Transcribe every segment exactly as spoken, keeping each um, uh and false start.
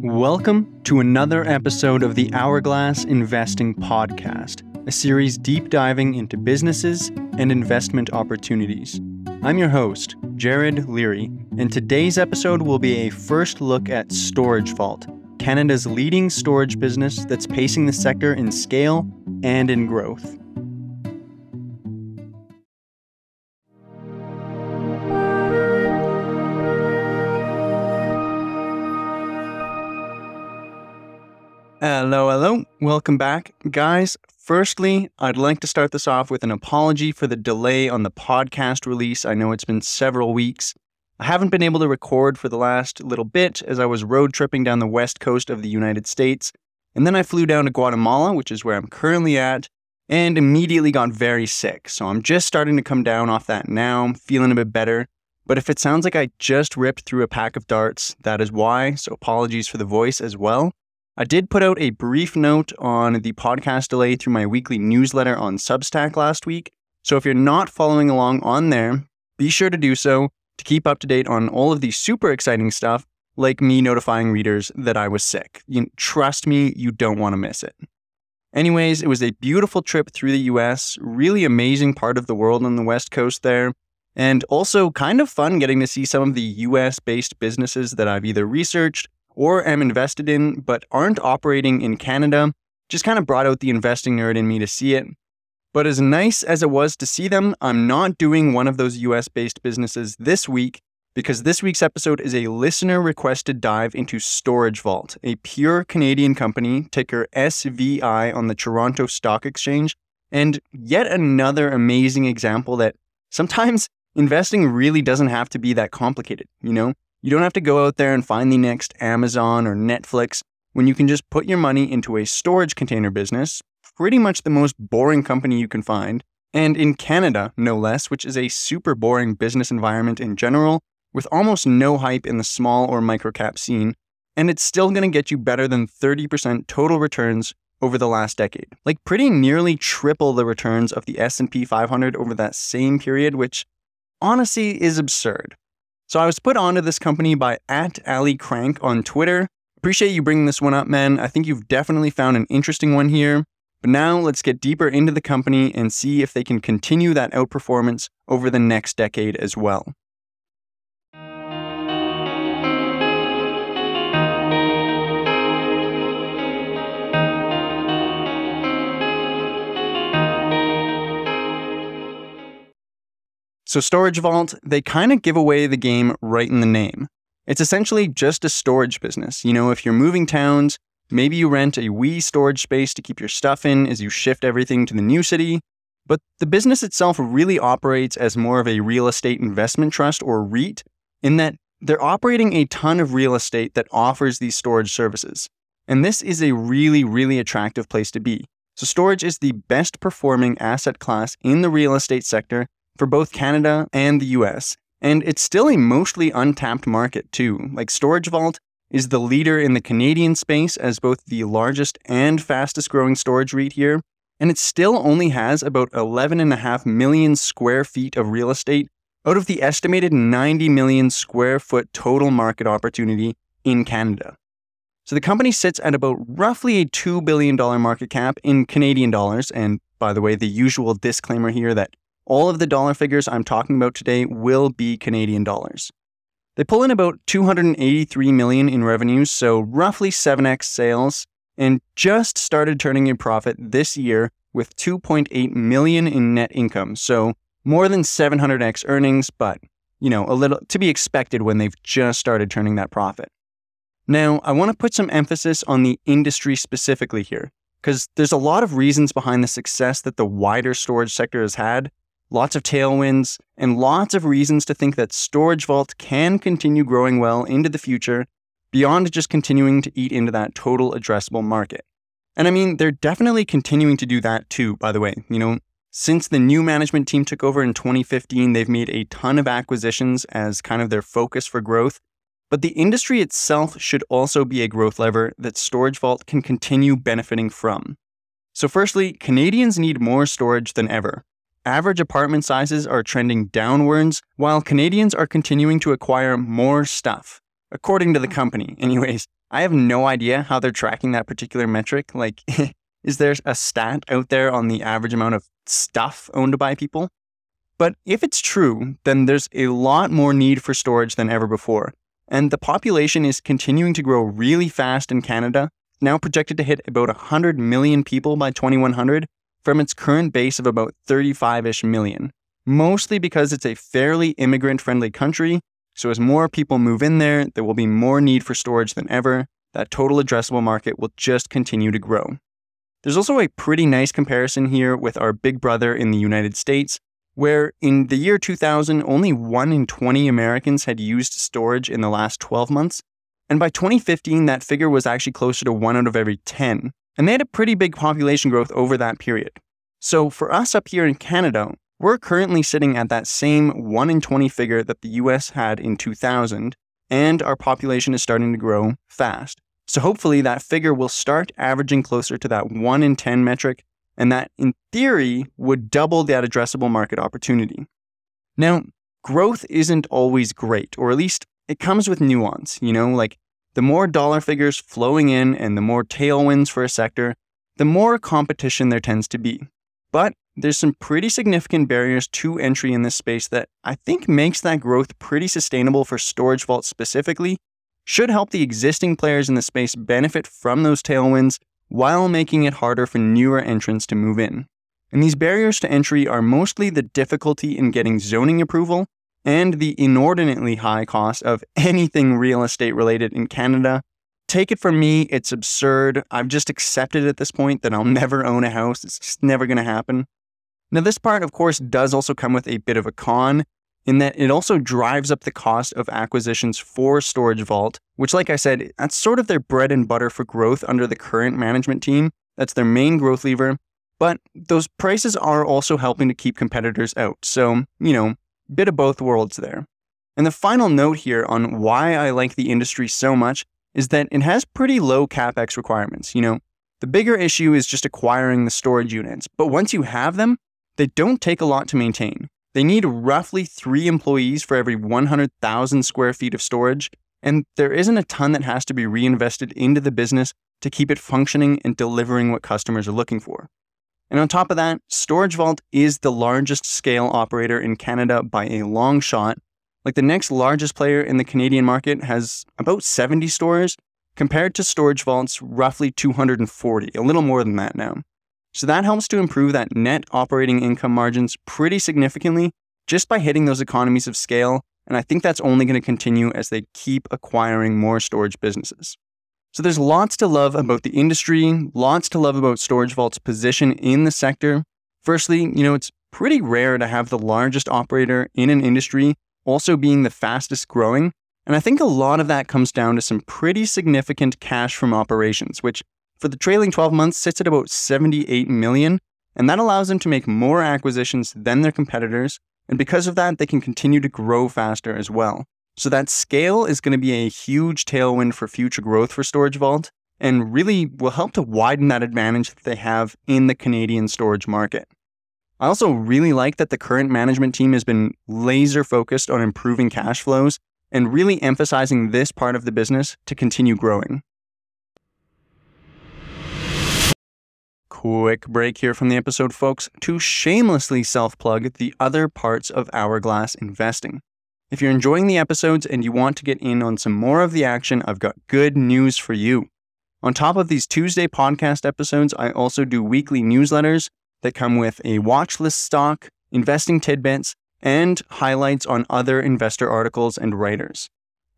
Welcome to another episode of the Hourglass Investing Podcast, a series deep diving into businesses and investment opportunities. I'm your host, Jared Leary, and today's episode will be a first look at Storage Vault, Canada's leading storage business that's pacing the sector in scale and in growth. Hello, hello. Welcome back, guys. Firstly, I'd like to start this off with an apology for the delay on the podcast release. I know it's been several weeks. I haven't been able to record for the last little bit as I was road tripping down the west coast of the United States. And then I flew down to Guatemala, which is where I'm currently at, and immediately got very sick. So I'm just starting to come down off that now. I'm feeling a bit better. But if it sounds like I just ripped through a pack of darts, that is why. So apologies for the voice as well. I did put out a brief note on the podcast delay through my weekly newsletter on Substack last week. So if you're not following along on there, be sure to do so to keep up to date on all of the super exciting stuff, like me notifying readers that I was sick. You, trust me, you don't want to miss it. Anyways, it was a beautiful trip through the U S, really amazing part of the world on the West Coast there, and also kind of fun getting to see some of the U S-based businesses that I've either researched or am invested in, but aren't operating in Canada. Just kind of brought out the investing nerd in me to see it. But as nice as it was to see them, I'm not doing one of those U S-based businesses this week, because this week's episode is a listener-requested dive into Storage Vault, a pure Canadian company, ticker S V I on the Toronto Stock Exchange, and yet another amazing example that sometimes investing really doesn't have to be that complicated, you know? You don't have to go out there and find the next Amazon or Netflix when you can just put your money into a storage container business, pretty much the most boring company you can find, and in Canada, no less, which is a super boring business environment in general, with almost no hype in the small or microcap scene, and it's still going to get you better than thirty percent total returns over the last decade. Like pretty nearly triple the returns of the S and P five hundred over that same period, which honestly is absurd. So I was put onto this company by at Ali Crank on Twitter. Appreciate you bringing this one up, man. I think you've definitely found an interesting one here. But now let's get deeper into the company and see if they can continue that outperformance over the next decade as well. So Storage Vault, they kind of give away the game right in the name. It's essentially just a storage business. You know, if you're moving towns, maybe you rent a wee storage space to keep your stuff in as you shift everything to the new city. But the business itself really operates as more of a real estate investment trust, or REIT, in that they're operating a ton of real estate that offers these storage services. And this is a really, really attractive place to be. So storage is the best performing asset class in the real estate sector for both Canada and the U S, and it's still a mostly untapped market too. Like Storage Vault is the leader in the Canadian space as both the largest and fastest growing storage REIT here, and it still only has about eleven point five million square feet of real estate out of the estimated ninety million square foot total market opportunity in Canada. So the company sits at about roughly a two billion dollars market cap in Canadian dollars, and by the way, the usual disclaimer here that all of the dollar figures I'm talking about today will be Canadian dollars. They pull in about two hundred eighty-three million dollars in revenues, so roughly seven x sales, and just started turning a profit this year with two point eight million dollars in net income, so more than seven hundred x earnings, but, you know, a little to be expected when they've just started turning that profit. Now, I want to put some emphasis on the industry specifically here, because there's a lot of reasons behind the success that the wider storage sector has had, lots of tailwinds, and lots of reasons to think that Storage Vault can continue growing well into the future beyond just continuing to eat into that total addressable market. And I mean, they're definitely continuing to do that too, by the way. You know, since the new management team took over in twenty fifteen, they've made a ton of acquisitions as kind of their focus for growth. But the industry itself should also be a growth lever that Storage Vault can continue benefiting from. So firstly, Canadians need more storage than ever. Average apartment sizes are trending downwards, while Canadians are continuing to acquire more stuff, according to the company. Anyways, I have no idea how they're tracking that particular metric. Like, is there a stat out there on the average amount of stuff owned by people? But if it's true, then there's a lot more need for storage than ever before. And the population is continuing to grow really fast in Canada, now projected to hit about one hundred million people by twenty-one hundred from its current base of about thirty-five-ish million, mostly because it's a fairly immigrant-friendly country. So as more people move in there, there will be more need for storage than ever. That total addressable market will just continue to grow. There's also a pretty nice comparison here with our big brother in the United States, where in the year two thousand, only one in twenty Americans had used storage in the last twelve months. And by twenty fifteen, that figure was actually closer to one out of every ten. And they had a pretty big population growth over that period. So for us up here in Canada, we're currently sitting at that same one in twenty figure that the U S had in two thousand, and our population is starting to grow fast. So hopefully that figure will start averaging closer to that one in ten metric, and that, in theory, would double that addressable market opportunity. Now, growth isn't always great, or at least it comes with nuance, you know, like the more dollar figures flowing in and the more tailwinds for a sector, the more competition there tends to be. But there's some pretty significant barriers to entry in this space that I think makes that growth pretty sustainable for Storage Vault specifically, should help the existing players in the space benefit from those tailwinds, while making it harder for newer entrants to move in. And these barriers to entry are mostly the difficulty in getting zoning approval and the inordinately high cost of anything real estate related in Canada. Take it from me, it's absurd. I've just accepted at this point that I'll never own a house. It's just never going to happen. Now, this part, of course, does also come with a bit of a con, in that it also drives up the cost of acquisitions for Storage Vault, which, like I said, that's sort of their bread and butter for growth under the current management team. That's their main growth lever. But those prices are also helping to keep competitors out. So, you know, bit of both worlds there. And the final note here on why I like the industry so much is that it has pretty low CapEx requirements. You know, the bigger issue is just acquiring the storage units. But once you have them, they don't take a lot to maintain. They need roughly three employees for every one hundred thousand square feet of storage, and there isn't a ton that has to be reinvested into the business to keep it functioning and delivering what customers are looking for. And on top of that, Storage Vault is the largest scale operator in Canada by a long shot. Like, the next largest player in the Canadian market has about seventy stores, compared to Storage Vault's roughly two hundred forty, a little more than that now. So that helps to improve that net operating income margins pretty significantly just by hitting those economies of scale, and I think that's only going to continue as they keep acquiring more storage businesses. So there's lots to love about the industry, lots to love about Storage Vault's position in the sector. Firstly, you know, it's pretty rare to have the largest operator in an industry also being the fastest growing, and I think a lot of that comes down to some pretty significant cash from operations, which for the trailing twelve months sits at about seventy-eight million, and that allows them to make more acquisitions than their competitors, and because of that, they can continue to grow faster as well. So that scale is going to be a huge tailwind for future growth for Storage Vault, and really will help to widen that advantage that they have in the Canadian storage market. I also really like that the current management team has been laser focused on improving cash flows and really emphasizing this part of the business to continue growing. Quick break here from the episode, folks, to shamelessly self-plug the other parts of Hourglass Investing. If you're enjoying the episodes and you want to get in on some more of the action, I've got good news for you. On top of these Tuesday podcast episodes, I also do weekly newsletters that come with a watch list stock, investing tidbits, and highlights on other investor articles and writers.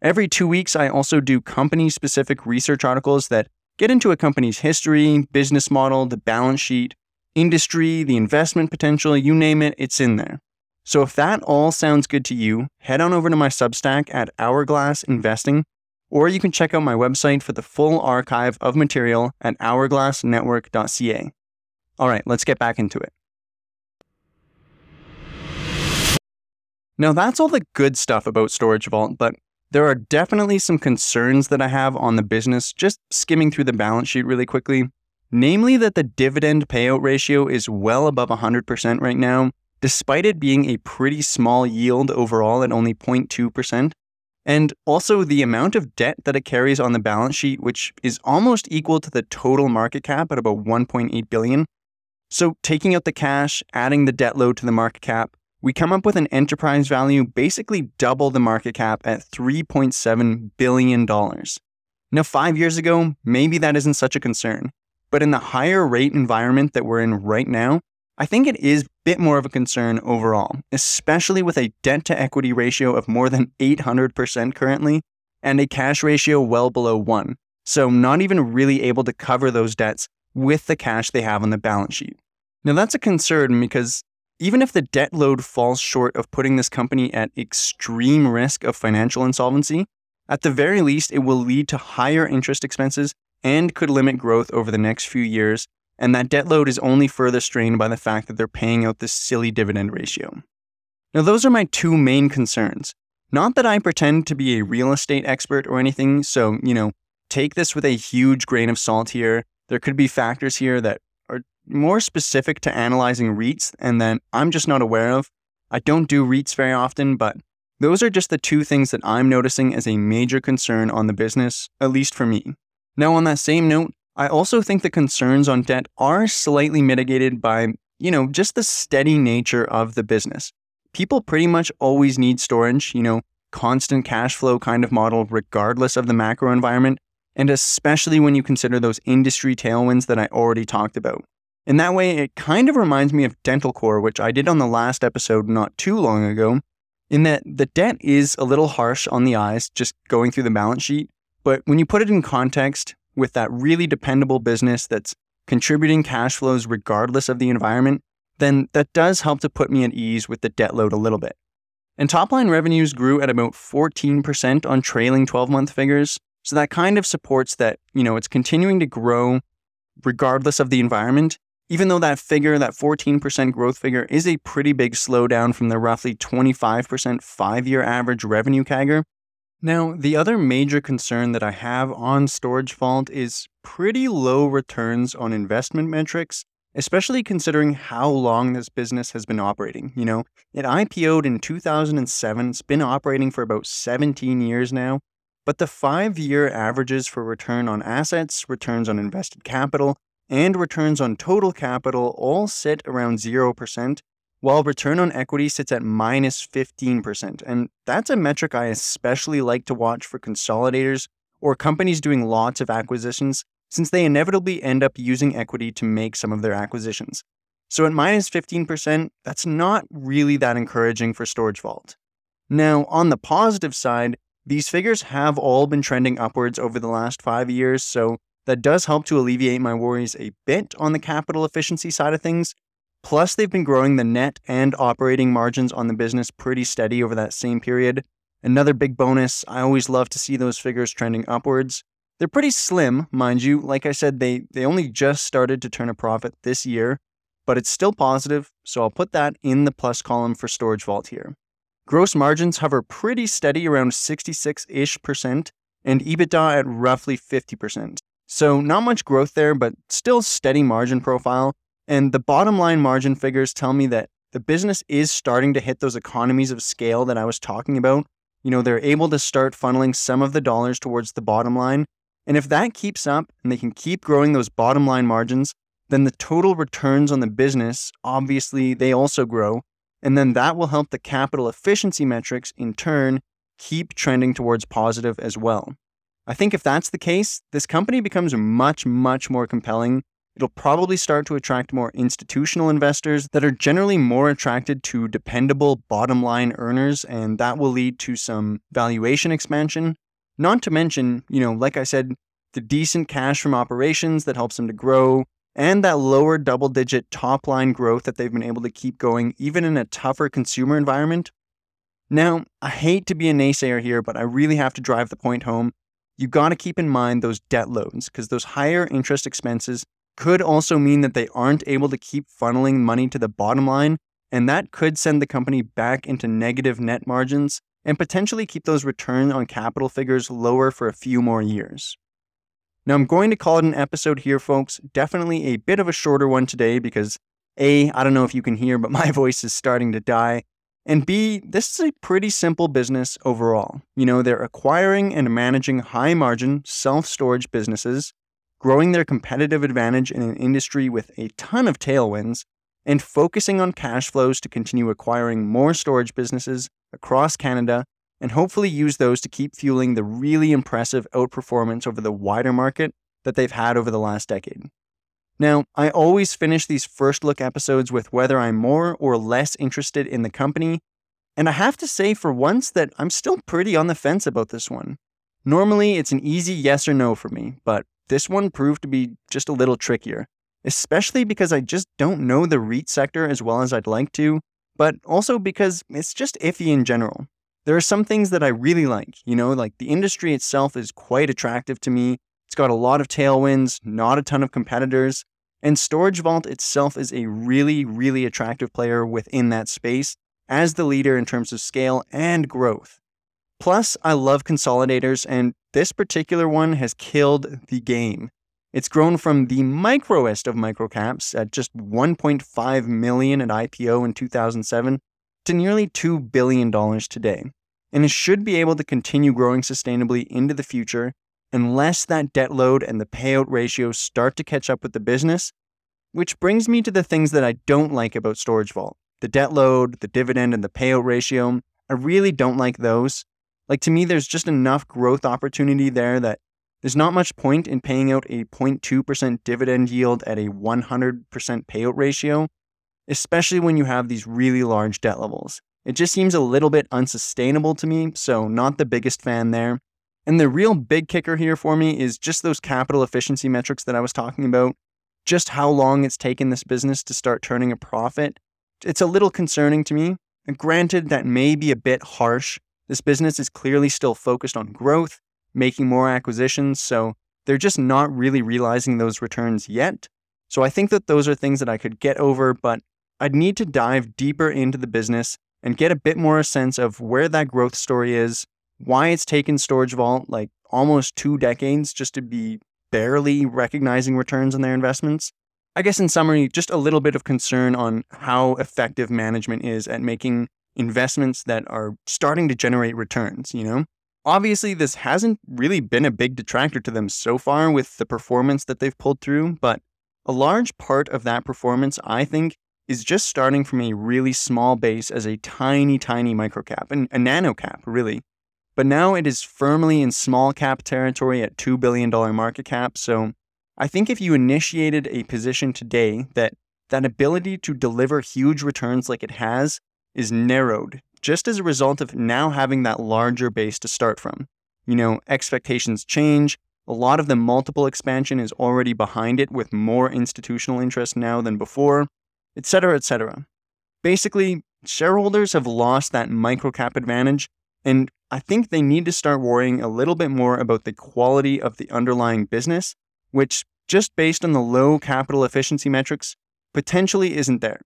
Every two weeks, I also do company-specific research articles that get into a company's history, business model, the balance sheet, industry, the investment potential, you name it, it's in there. So if that all sounds good to you, head on over to my Substack at Hourglass Investing, or you can check out my website for the full archive of material at hourglass network dot c a. All right, let's get back into it. Now, that's all the good stuff about Storage Vault, but there are definitely some concerns that I have on the business, just skimming through the balance sheet really quickly, namely that the dividend payout ratio is well above one hundred percent right now, despite it being a pretty small yield overall at only zero point two percent. and also the amount of debt that it carries on the balance sheet, which is almost equal to the total market cap at about one point eight billion dollars. So taking out the cash, adding the debt load to the market cap, we come up with an enterprise value basically double the market cap at three point seven billion dollars. Now, five years ago, maybe that isn't such a concern, but in the higher rate environment that we're in right now, I think it is a bit more of a concern overall, especially with a debt-to-equity ratio of more than eight hundred percent currently and a cash ratio well below one. So not even really able to cover those debts with the cash they have on the balance sheet. Now that's a concern because even if the debt load falls short of putting this company at extreme risk of financial insolvency, at the very least, it will lead to higher interest expenses and could limit growth over the next few years. And that debt load is only further strained by the fact that they're paying out this silly dividend ratio. Now, those are my two main concerns. Not that I pretend to be a real estate expert or anything, so, you know, take this with a huge grain of salt here. There could be factors here that are more specific to analyzing REITs and that I'm just not aware of. I don't do REITs very often, but those are just the two things that I'm noticing as a major concern on the business, at least for me. Now, on that same note, I also think the concerns on debt are slightly mitigated by, you know, just the steady nature of the business. People pretty much always need storage, you know, constant cash flow kind of model regardless of the macro environment, and especially when you consider those industry tailwinds that I already talked about. In that way, it kind of reminds me of Dental Core, which I did on the last episode not too long ago, in that the debt is a little harsh on the eyes just going through the balance sheet, but when you put it in context with that really dependable business that's contributing cash flows regardless of the environment, then that does help to put me at ease with the debt load a little bit. And top-line revenues grew at about fourteen percent on trailing twelve-month figures, so that kind of supports that, you know, it's continuing to grow regardless of the environment, even though that figure, that fourteen percent growth figure, is a pretty big slowdown from the roughly twenty-five percent five-year average revenue C A G R. Now, the other major concern that I have on Storage Vault is pretty low returns on investment metrics, especially considering how long this business has been operating. You know, it I P O'd in two thousand seven, it's been operating for about seventeen years now, but the five-year averages for return on assets, returns on invested capital, and returns on total capital all sit around zero percent. While return on equity sits at minus fifteen percent, and that's a metric I especially like to watch for consolidators or companies doing lots of acquisitions, since they inevitably end up using equity to make some of their acquisitions. So at minus fifteen percent, that's not really that encouraging for Storage Vault. Now, on the positive side, these figures have all been trending upwards over the last five years, so that does help to alleviate my worries a bit on the capital efficiency side of things. Plus, they've been growing the net and operating margins on the business pretty steady over that same period. Another big bonus, I always love to see those figures trending upwards. They're pretty slim, mind you. Like I said, they, they only just started to turn a profit this year, but it's still positive, so I'll put that in the plus column for Storage Vault here. Gross margins hover pretty steady around sixty-six-ish percent, and EBITDA at roughly fifty percent. So not much growth there, but still steady margin profile. And the bottom line margin figures tell me that the business is starting to hit those economies of scale that I was talking about. You know, they're able to start funneling some of the dollars towards the bottom line. And if that keeps up and they can keep growing those bottom line margins, then the total returns on the business, obviously, they also grow. And then that will help the capital efficiency metrics, in turn, keep trending towards positive as well. I think if that's the case, this company becomes much, much more compelling. It'll probably start to attract more institutional investors that are generally more attracted to dependable bottom line earners, and that will lead to some valuation expansion. Not to mention, you know, like I said, the decent cash from operations that helps them to grow, and that lower double digit top line growth that they've been able to keep going even in a tougher consumer environment. Now, I hate to be a naysayer here, but I really have to drive the point home. You got to keep in mind those debt loads, because those higher interest expenses could also mean that they aren't able to keep funneling money to the bottom line, and that could send the company back into negative net margins and potentially keep those return on capital figures lower for a few more years. Now, I'm going to call it an episode here, folks. Definitely a bit of a shorter one today because A, I don't know if you can hear, but my voice is starting to die, And B, this is a pretty simple business overall. You know, they're acquiring and managing high-margin self-storage businesses, growing their competitive advantage in an industry with a ton of tailwinds, and focusing on cash flows to continue acquiring more storage businesses across Canada and hopefully use those to keep fueling the really impressive outperformance over the wider market that they've had over the last decade. Now, I always finish these first look episodes with whether I'm more or less interested in the company, and I have to say for once that I'm still pretty on the fence about this one. Normally, it's an easy yes or no for me, but this one proved to be just a little trickier, especially because I just don't know the REIT sector as well as I'd like to, but also because it's just iffy in general. There are some things that I really like, you know, like the industry itself is quite attractive to me. It's got a lot of tailwinds, not a ton of competitors. And Storage Vault itself is a really, really attractive player within that space as the leader in terms of scale and growth. Plus, I love consolidators, and this particular one has killed the game. It's grown from the microest of microcaps at just one point five million dollars at I P O in two thousand seven to nearly two billion dollars today. And it should be able to continue growing sustainably into the future unless that debt load and the payout ratio start to catch up with the business, which brings me to the things that I don't like about Storage Vault. The debt load, the dividend, and the payout ratio, I really don't like those. Like, to me, there's just enough growth opportunity there that there's not much point in paying out a zero point two percent dividend yield at a one hundred percent payout ratio, especially when you have these really large debt levels. It just seems a little bit unsustainable to me, so not the biggest fan there. And the real big kicker here for me is just those capital efficiency metrics that I was talking about, just how long it's taken this business to start turning a profit. It's a little concerning to me. And granted, that may be a bit harsh. This business is clearly still focused on growth, making more acquisitions, so they're just not really realizing those returns yet. So I think that those are things that I could get over, but I'd need to dive deeper into the business and get a bit more a sense of where that growth story is, why it's taken Storage Vault like almost two decades just to be barely recognizing returns on their investments. I guess in summary, just a little bit of concern on how effective management is at making investments that are starting to generate returns, you know? Obviously, this hasn't really been a big detractor to them so far with the performance that they've pulled through, but a large part of that performance, I think, is just starting from a really small base as a tiny, tiny microcap, and a nano cap, really. But now it is firmly in small cap territory at two billion dollars market cap, so I think if you initiated a position today, that that ability to deliver huge returns like it has is narrowed, just as a result of now having that larger base to start from. You know, expectations change, a lot of the multiple expansion is already behind it with more institutional interest now than before, et cetera, et cetera. Basically, shareholders have lost that microcap advantage, and I think they need to start worrying a little bit more about the quality of the underlying business, which, just based on the low capital efficiency metrics, potentially isn't there.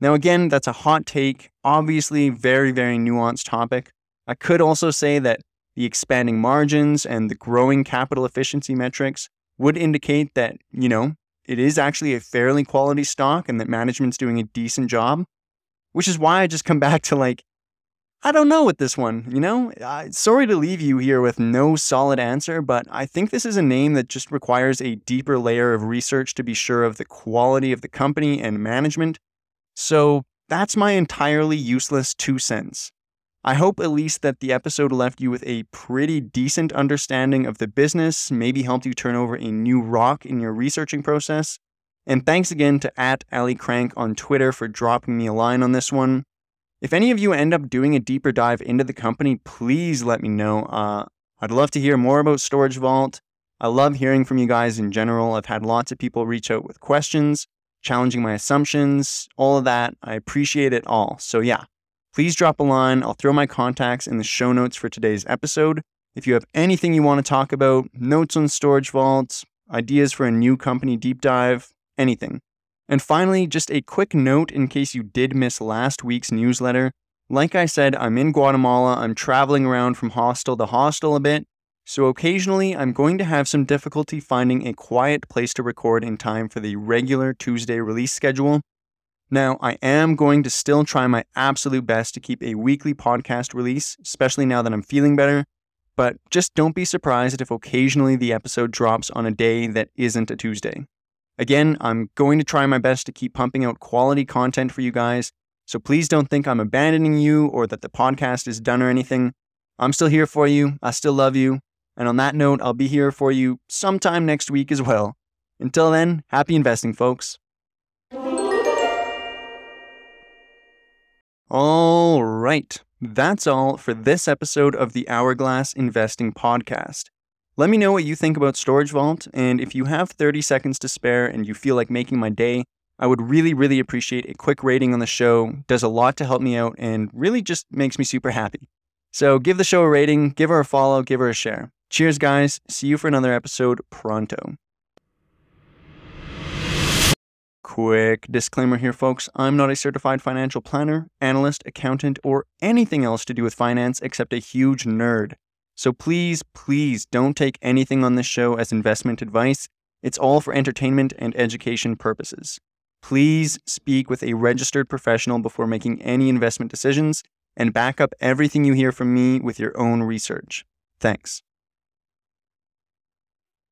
Now again, that's a hot take, obviously very, very nuanced topic. I could also say that the expanding margins and the growing capital efficiency metrics would indicate that, you know, it is actually a fairly quality stock and that management's doing a decent job, which is why I just come back to like, I don't know with this one, you know? Uh, sorry to leave you here with no solid answer, but I think this is a name that just requires a deeper layer of research to be sure of the quality of the company and management. So that's my entirely useless two cents. I hope at least that the episode left you with a pretty decent understanding of the business, maybe helped you turn over a new rock in your researching process. And thanks again to at Ali Crank on Twitter for dropping me a line on this one. If any of you end up doing a deeper dive into the company, please let me know. Uh, I'd love to hear more about Storage Vault. I love hearing from you guys in general. I've had lots of people reach out with questions, challenging my assumptions, all of that. I appreciate it all. So yeah, please drop a line. I'll throw my contacts in the show notes for today's episode. If you have anything you want to talk about, notes on Storage Vault, ideas for a new company deep dive, anything. And finally, just a quick note in case you did miss last week's newsletter. Like I said, I'm in Guatemala, I'm traveling around from hostel to hostel a bit, so occasionally I'm going to have some difficulty finding a quiet place to record in time for the regular Tuesday release schedule. Now, I am going to still try my absolute best to keep a weekly podcast release, especially now that I'm feeling better, but just don't be surprised if occasionally the episode drops on a day that isn't a Tuesday. Again, I'm going to try my best to keep pumping out quality content for you guys, so please don't think I'm abandoning you or that the podcast is done or anything. I'm still here for you, I still love you, and on that note, I'll be here for you sometime next week as well. Until then, happy investing, folks. All right, that's all for this episode of the Hourglass Investing Podcast. Let me know what you think about Storage Vault, and if you have thirty seconds to spare and you feel like making my day, I would really, really appreciate a quick rating on the show. It does a lot to help me out and really just makes me super happy. So give the show a rating, give her a follow, give her a share. Cheers, guys. See you for another episode pronto. Quick disclaimer here, folks. I'm not a certified financial planner, analyst, accountant, or anything else to do with finance except a huge nerd. So please, please don't take anything on this show as investment advice. It's all for entertainment and education purposes. Please speak with a registered professional before making any investment decisions and back up everything you hear from me with your own research. Thanks.